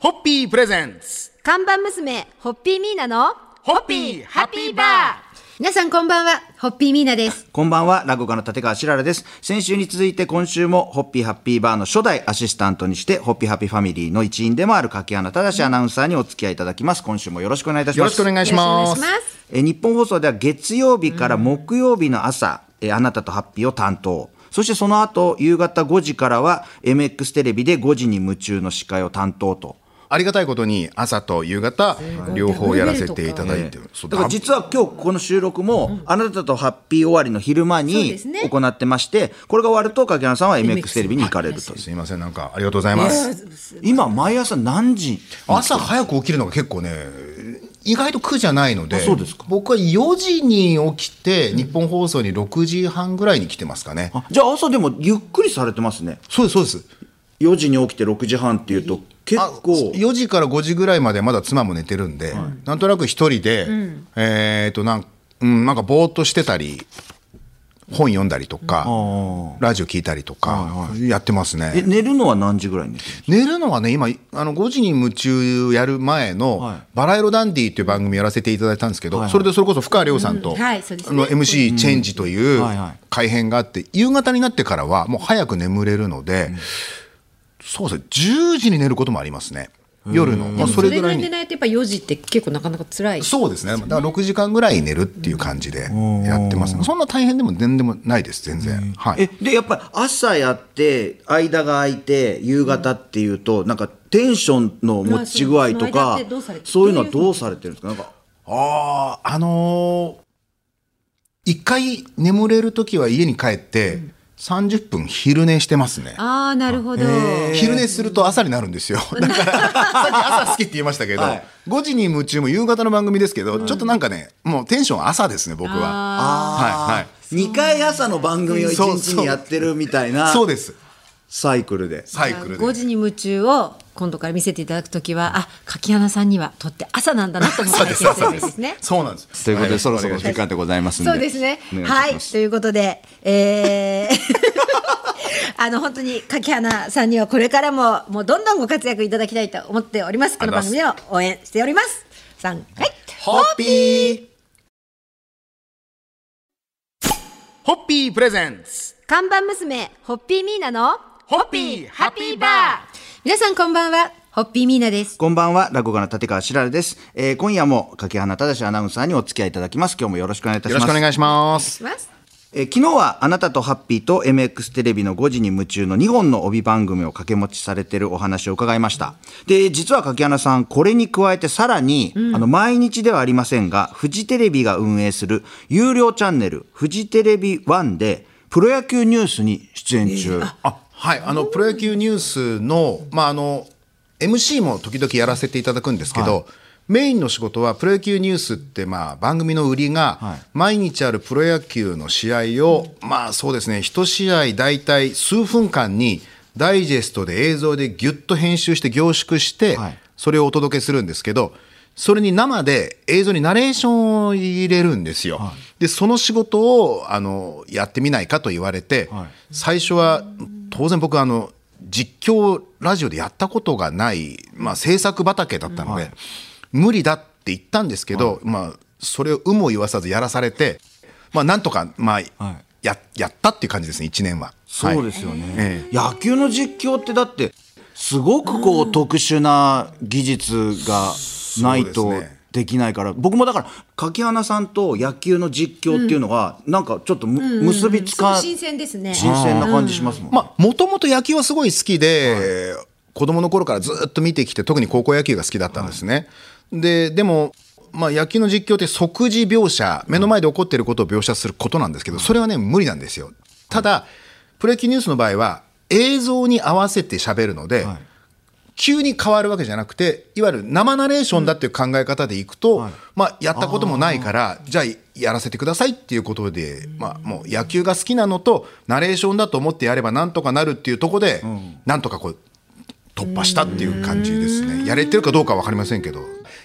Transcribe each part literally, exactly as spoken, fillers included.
ホッピープレゼンツ看板娘ホッピーミーナのホッピーハッピーバー。皆さんこんばんは、ホッピーミーナです。こんばんは、落語家の立川しららです。先週に続いて今週もホッピーハッピーバーの初代アシスタントにしてホッピーハッピーファミリーの一員でもある柿穴忠アナウンサーにお付き合いいただきます。今週もよろしくお願いいたします。よろしくお願いします。え日本放送では月曜日から木曜日の朝、うん、えあなたとハッピーを担当、そしてその後夕方ごじからは エムエックス テレビでごじに夢中の司会を担当と、ありがたいことに朝と夕方両方やらせていただいてる。だから実は今日この収録もあなたとハッピー終わりの昼間に行ってまして、これが終わると柿原さんは エムエックス テレビに行かれると。すいません、なんかありがとうございます。今毎朝何時？朝早く起きるのが結構ね、意外と苦じゃないの で, そうですか。僕はよじに起きて日本放送にろくじはんぐらいに来てますかね。あ、じゃあ朝でもゆっくりされてますね。そうですそうです。よじに起きてろくじはんっていうと結構よじからごじぐらいまでまだ妻も寝てるんで、はい、なんとなく一人で、うん、えーとなん、うん、なんかぼーっとしてたり本読んだりとか、うん、ラジオ聞いたりとかやってますね。はいはい、え寝るのは何時ぐらいに寝てるんですか？寝るのはね、今あのごじに夢中やる前のバラ色ダンディっていう番組やらせていただいたんですけど、はいはい、それでそれこそ深川亮さんと、うんはいね、の エムシー チェンジという改編があって、夕方になってからはもう早く眠れるので、うん、そうですね、じゅうじに寝ることもありますね。夜の、まあ、それぐらいに。それぐらい寝ないとやっぱりよじって結構なかなか辛い。そうですね。だからろくじかんぐらい寝るっていう感じでやってます。そんな大変でも全然もないです、全然。はい、えでやっぱり朝やって間が空いて夕方っていうと、うん、なんかテンションの持ち具合とか、まあ、そ, そういうのはどうされてるんですか？なんかあああのー、一回眠れるときは家に帰って。うん、さんじゅっぷん昼寝してますね。あーなるほど。昼寝すると朝になるんですよ。だからさっき朝好きって言いましたけど、はい、ごじに夢中も夕方の番組ですけど、うん、ちょっとなんかねもうテンション朝ですね僕は。あ、はいはい、にかい朝の番組をいちにちにやってるみたいな。そうです、サイクルで。サイクルでごじに夢中を今度から見せていただくときは、あ、柿花さんにはとって朝なんだなと思ってそうです、そうです、そうです、そうなんです。ということで、はい、そろそろ時間でございますんで。そうですね。はい、ということで、えー、あの本当に柿花さんにはこれからももうどんどんご活躍いただきたいと思っております。この番組を応援しております。さん、はい、ホッピー、ホッピープレゼンツ看板娘ホッピーミーナのホッピーハッピーバー。皆さんこんばんは、ホッピーミーナです。こんばんは、落語家の立川しららです。えー、今夜も柿花忠アナウンサーにお付き合いいただきます。今日もよろしくお願いいたします。よろしくお願いします。えー、昨日はあなたとハッピーと エムエックス テレビのごじに夢中のにほんの帯番組を掛け持ちされているお話を伺いました。で、実は柿花さんこれに加えてさらに、うん、あの毎日ではありませんがフジテレビが運営する有料チャンネルフジテレビワンでプロ野球ニュースに出演中。えーあはい、あのプロ野球ニュースの、まあ、あの エムシー も時々やらせていただくんですけど、はい、メインの仕事はプロ野球ニュースって、まあ、番組の売りが、はい、毎日あるプロ野球の試合を、まあそうですね、いち試合だいたい数分間にダイジェストで映像でギュッと編集して凝縮して、はい、それをお届けするんですけど、それに生で映像にナレーションを入れるんですよ。はい、でその仕事をあのやってみないかと言われて、はい、最初は当然僕はあの実況ラジオでやったことがない、まあ、制作畑だったので、はい、無理だって言ったんですけど、はい、まあ、それを有無を言わさずやらされて、まあ、なんとか、まあ、はい、や, やったっていう感じですね、いちねんは。そうですよね。はい、えー、野球の実況ってだってすごくこう特殊な技術がないとできないから、ね、僕もだから柿花さんと野球の実況っていうのが、うん、なんかちょっと、うんうん、結びつか新鮮ですね。新鮮な感じしますもん。まあ、もともと野球はすごい好きで、はい、子供の頃からずっと見てきて、特に高校野球が好きだったんですね。はい、で, でも、まあ、野球の実況って即時描写、目の前で起こっていることを描写することなんですけど、それはね無理なんですよ。ただ、プロ野球ニュースの場合は映像に合わせて喋るので、はい、急に変わるわけじゃなくて、いわゆる生ナレーションだっていう考え方でいくと、はい、まあ、やったこともないからじゃあやらせてくださいっていうことで、まあ、もう野球が好きなのとナレーションだと思ってやればなんとかなるっていうところで、うん、なんとかこう突破したっていう感じですね。やれてるかどうかは分かりませんけど、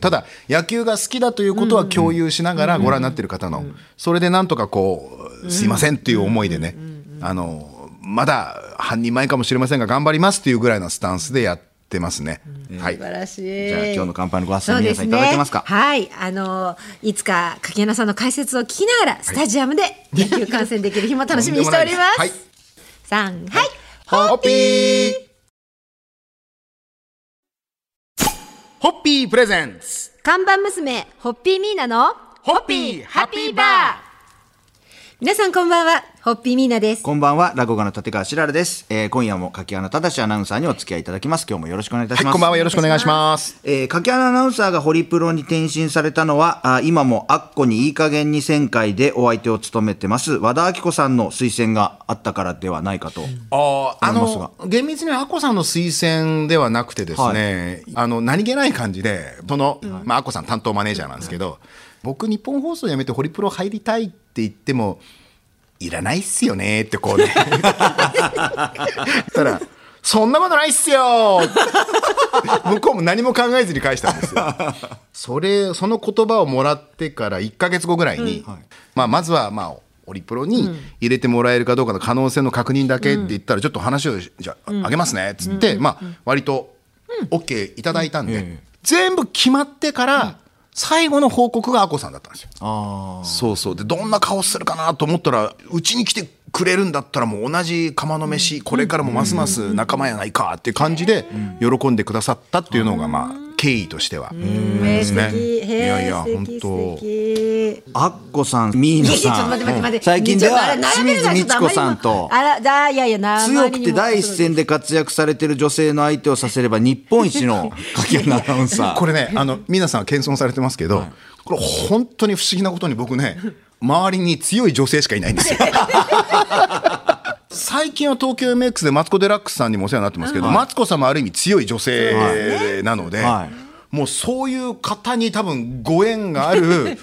ただ野球が好きだということは共有しながらご覧になっている方の、それでなんとかこうすいませんっていう思いでね、あのまだ半人前かもしれませんが頑張りますっていうぐらいのスタンスでやっってますね、うん、はい、素晴らしい。じゃあ今日の乾杯のご発声皆さんいただけますか。す、ね、はい、あのいつか柿花さんの解説を聞きながらスタジアムで野球観戦できる日も楽しみにしております。はい、さんはいホッピーホッピープレゼンツ看板娘ホッピーミーナのホッピーハッピーバー。皆さんこんばんは、ホッピーミーナです。こんばんは、落語家の立川しららです。えー、今夜も柿花忠アナウンサーにお付き合いいただきます。今日もよろしくお願いいたします。はい、こんばんは、よろしくお願いします。えー、柿花アナウンサーがホリプロに転身されたのは、あ今もアッコにいい加減にせんかいでお相手を務めてます和田アキ子さんの推薦があったからではないかと、うん、ああの厳密にはアコさんの推薦ではなくてですね、はい、あの何気ない感じでその、うんまあ、アコさん担当マネージャーなんですけど、うんうん、僕日本放送辞めてホリプロ入りたいってって言ってもいらないっすよねってこうねたらそんなことないっすよ向こうも何も考えずに返したんですよ。それその言葉をもらってからいっかげつごぐらいに、うんまあ、まずはまあオリプロに入れてもらえるかどうかの可能性の確認だけって言ったら、うん、ちょっと話をじゃあ、うん、あげますねっつって、うんまあ、割と OK いただいたんで、うんうん、全部決まってから、うん最後の報告がアコさんだったんですよ。あそうそうでどんな顔するかなと思ったらうちに来てくれるんだったらもう同じ釜の飯これからもますます仲間やないかっていう感じで喜んでくださったっていうのがまあ経緯としてはですね。いやいや本当アッコさんミーナさん最近では清水ミチコさんと強くて第一線で活躍されてる女性の相手をさせれば日本一の柿花アナウンサーこれねあの皆さん謙遜されてますけど、はい、これ本当に不思議なことに僕ね周りに強い女性しかいないんですよ最近は東京 エムエックス でマツコ・デラックスさんにもお世話になってますけど、はい、マツコさんもある意味強い女性なので、はい、もうそういう方に多分ご縁がある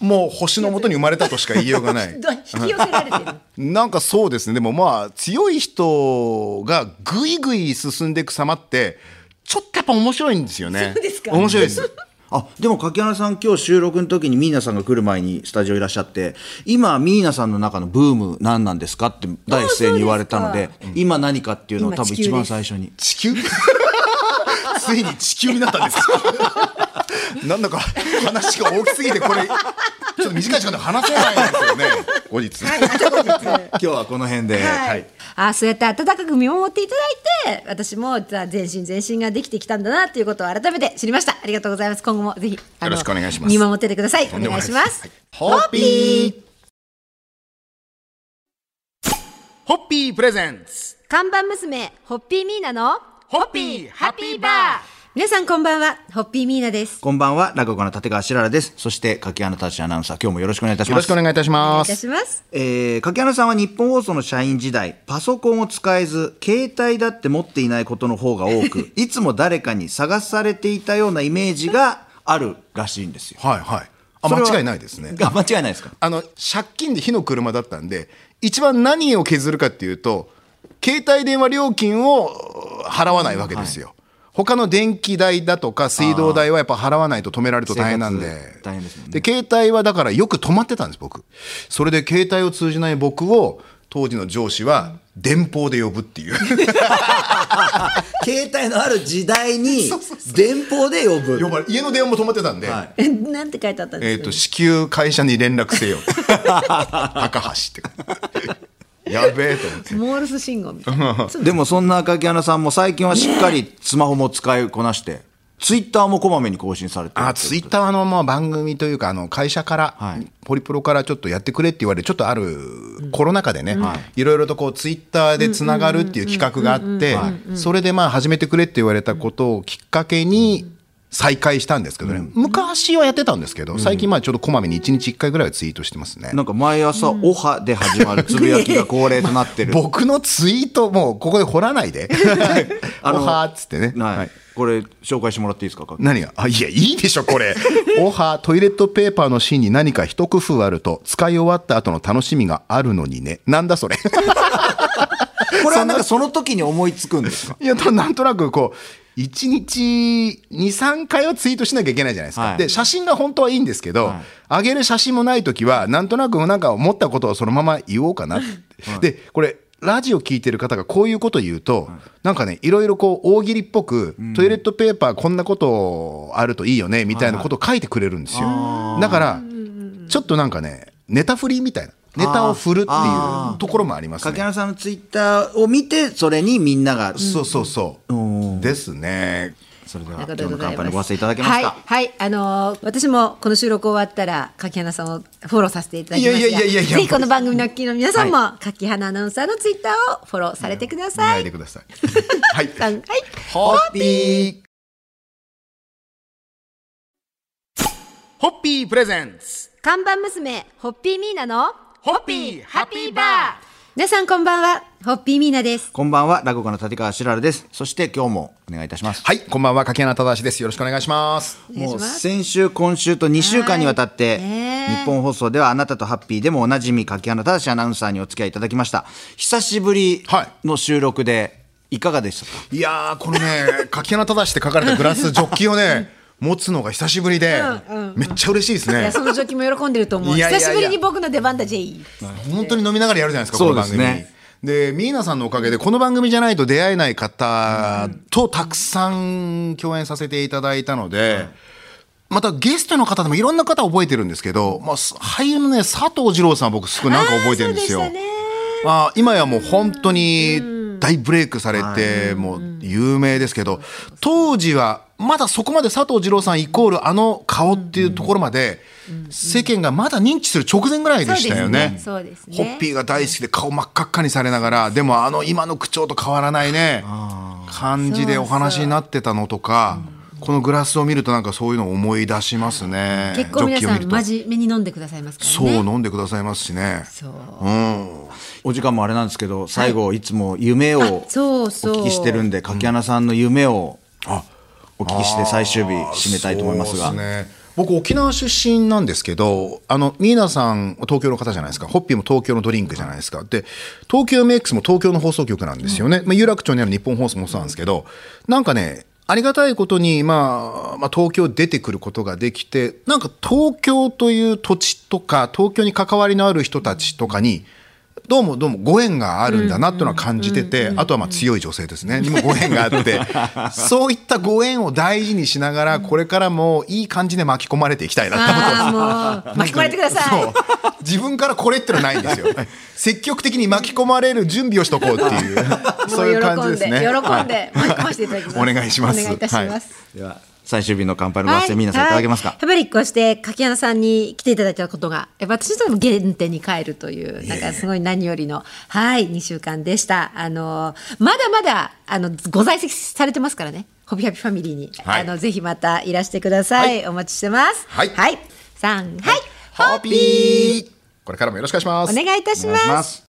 もう星の下に生まれたとしか言いようがない引き寄せられてるなんかそうですね。でもまあ強い人がぐいぐい進んでいく様ってちょっとやっぱ面白いんですよね。そうですか。面白いですあでも柿花さん今日収録の時にミーナさんが来る前にスタジオいらっしゃって今ミーナさんの中のブーム何なんですかって第一声に言われたの で, で今何かっていうのを多分一番最初に地球ついに地球になったんですかなんだか話が大きすぎてこれちょっと短い時間で話せないんですよね後日、はい、今日はこの辺で、はいはい、あそうやって温かく見守っていただいて私も全身全身ができてきたんだなということを改めて知りました。ありがとうございます。今後もぜひあのよろしくお願いします。見守っててください。お願いします。ホッピーホッピープレゼンツ看板娘ホッピーミーナのホッピーハッピーバー。皆さんこんばんは、ホッピーミーナです。こんばんは、落語家の立川しららです。そして柿花忠アナウンサー今日もよろしくお願いいたします。よろしくお願いいたします。えー、柿花さんは日本放送の社員時代パソコンを使えず携帯だって持っていないことの方が多くいつも誰かに探されていたようなイメージがあるらしいんですよ。はいはいあ間違いないですね。あ間違いないですか。あの借金で火の車だったんで一番何を削るかっていうと携帯電話料金を払わないわけですよ、はい、他の電気代だとか水道代はやっぱ払わないと止められると大変なん で, 大変ですもんね。で携帯はだからよく止まってたんです僕。それで携帯を通じない僕を当時の上司は電報で呼ぶっていう携帯のある時代に電報で呼ぶ呼ばれ家の電話も止まってたんで、はい、えなんて書いてあったんですか。えーと至急会社に連絡せよ高橋ってやべえと思ってモールス信号みたいなでもそんな柿花さんも最近はしっかりスマホも使いこなして、ね、ツイッターもこまめに更新されてる。あツイッターはあのまあ番組というかあの会社から、はい、ホリプロからちょっとやってくれって言われてちょっとある、うん、コロナ禍でね、はい、いろいろとこうツイッターでつながるっていう企画があって、うんうん、それでまあ始めてくれって言われたことをきっかけに、うん再開したんですけどね、うん、昔はやってたんですけど最近まあちょっとこまめにいちにちいっかいぐらいはツイートしてますね。なんか毎朝オハで始まるつぶやきが恒例となってる、まあ、僕のツイートもうここで掘らないであのオハっつってね、はいはい、これ紹介してもらっていいですか。何があいやいいでしょこれオハトイレットペーパーの芯に何か一工夫あると使い終わった後の楽しみがあるのにね。なんだそれこれはなんかその時に思いつくんですか。いやなんとなくこういちにち にさんかいはツイートしなきゃいけないじゃないですか、はい、で写真が本当はいいんですけど、はい、上げる写真もないときはなんとなくなんか思ったことをそのまま言おうかなって、はい、でこれラジオ聞いてる方がこういうこと言うと、はい、なんかねいろいろこう大喜利っぽく、うん、トイレットペーパーこんなことあるといいよねみたいなことを書いてくれるんですよ、はい、だからちょっとなんかねネタ振りみたいなネタを振るっていうところもありますね。柿原さんのツイッターを見てそれにみんなが、うん、そうそうそうですね。それでは今日の乾杯のご発声いただけますか。はい、はい、あのー、私もこの収録終わったら柿花さんをフォローさせていただきますが、ぜひこの番組のお聞きの皆さんも、はい、柿花アナウンサーのツイッターをフォローされてください。見ないでください。はい、はい、ホッピーホッピープレゼンツ看板娘ホッピーミーナのホッピーハッピーバー。皆さんこんばんは、ホッピーミーナです。こんばんは、落語家の立川しららです。そして今日もお願いいたします。はい、こんばんは、柿原忠です。よろしくお願いします。もう先週今週とにしゅうかんにわたって、ね、日本放送ではあなたとハッピーでもおなじみ柿原忠アナウンサーにお付き合いいただきました。久しぶりの収録でいかがでしたか。はい、いやーこのね柿原忠って書かれたグラスジョッキをね持つのが久しぶりで、うんうん、めっちゃ嬉しいですね。いやそのジョッキも喜んでると思う。いやいやいや久しぶりに僕の出番だ J 本当に飲みながらやるじゃないですか。そうですね、この番組でミーナさんのおかげでこの番組じゃないと出会えない方とたくさん共演させていただいたので、うん、またゲストの方でもいろんな方覚えてるんですけど、まあ、俳優の、ね、佐藤二朗さんは僕すごいなんか覚えてるんですよ。あ、そうでしたね。まあ、今やもう本当に大ブレイクされて、うん、もう有名ですけど、当時はまだそこまで佐藤二朗さんイコールあの顔っていうところまで世間がまだ認知する直前ぐらいでしたよね。ホッピーが大好きで顔真っ赤っかにされながら、でもあの今の口調と変わらないね感じでお話になってたのとか、このグラスを見るとなんかそういうのを思い出しますね。結構皆さん真面目に飲んでくださいますからね。そう飲んでくださいますしね。そう、うん、お時間もあれなんですけど、最後いつも夢をお聞きしてるんで、柿花さんの夢をあお聞きして最終日締めたいと思いますが。そうですね、僕沖縄出身なんですけど、あのミーナさん東京の方じゃないですか。ホッピーも東京のドリンクじゃないですか。で東京 エムエックス も東京の放送局なんですよね、うん、まあ、有楽町にある日本放送もそうなんですけど、なんかねありがたいことに、まあ、まあ東京出てくることができて、なんか東京という土地とか東京に関わりのある人たちとかにどうもどうもご縁があるんだなっていうのは感じてて、あとはまあ強い女性ですねにもご縁があってそういったご縁を大事にしながらこれからもいい感じで巻き込まれていきたいなってことです。巻き込まれてください。そう自分からこれってのはないんですよ積極的に巻き込まれる準備をしとこうっていうそういう感じですね。喜んで喜んで巻き込ませていただきます。お願いします。お願いいたします。では最終日の乾杯のご発声、皆さんいただけますか。はい、やっぱりこうして柿原さんに来ていただいたことが私とも原点に帰るというなんかすごい何よりの、はい、にしゅうかんでした。あのまだまだあのご在籍されてますからね、ホピハピファミリーに、はい、あのぜひまたいらしてください。はい、お待ちしてます。はい、はい、さんはい、ホピーこれからもよろしくお願いします。お願いいたします。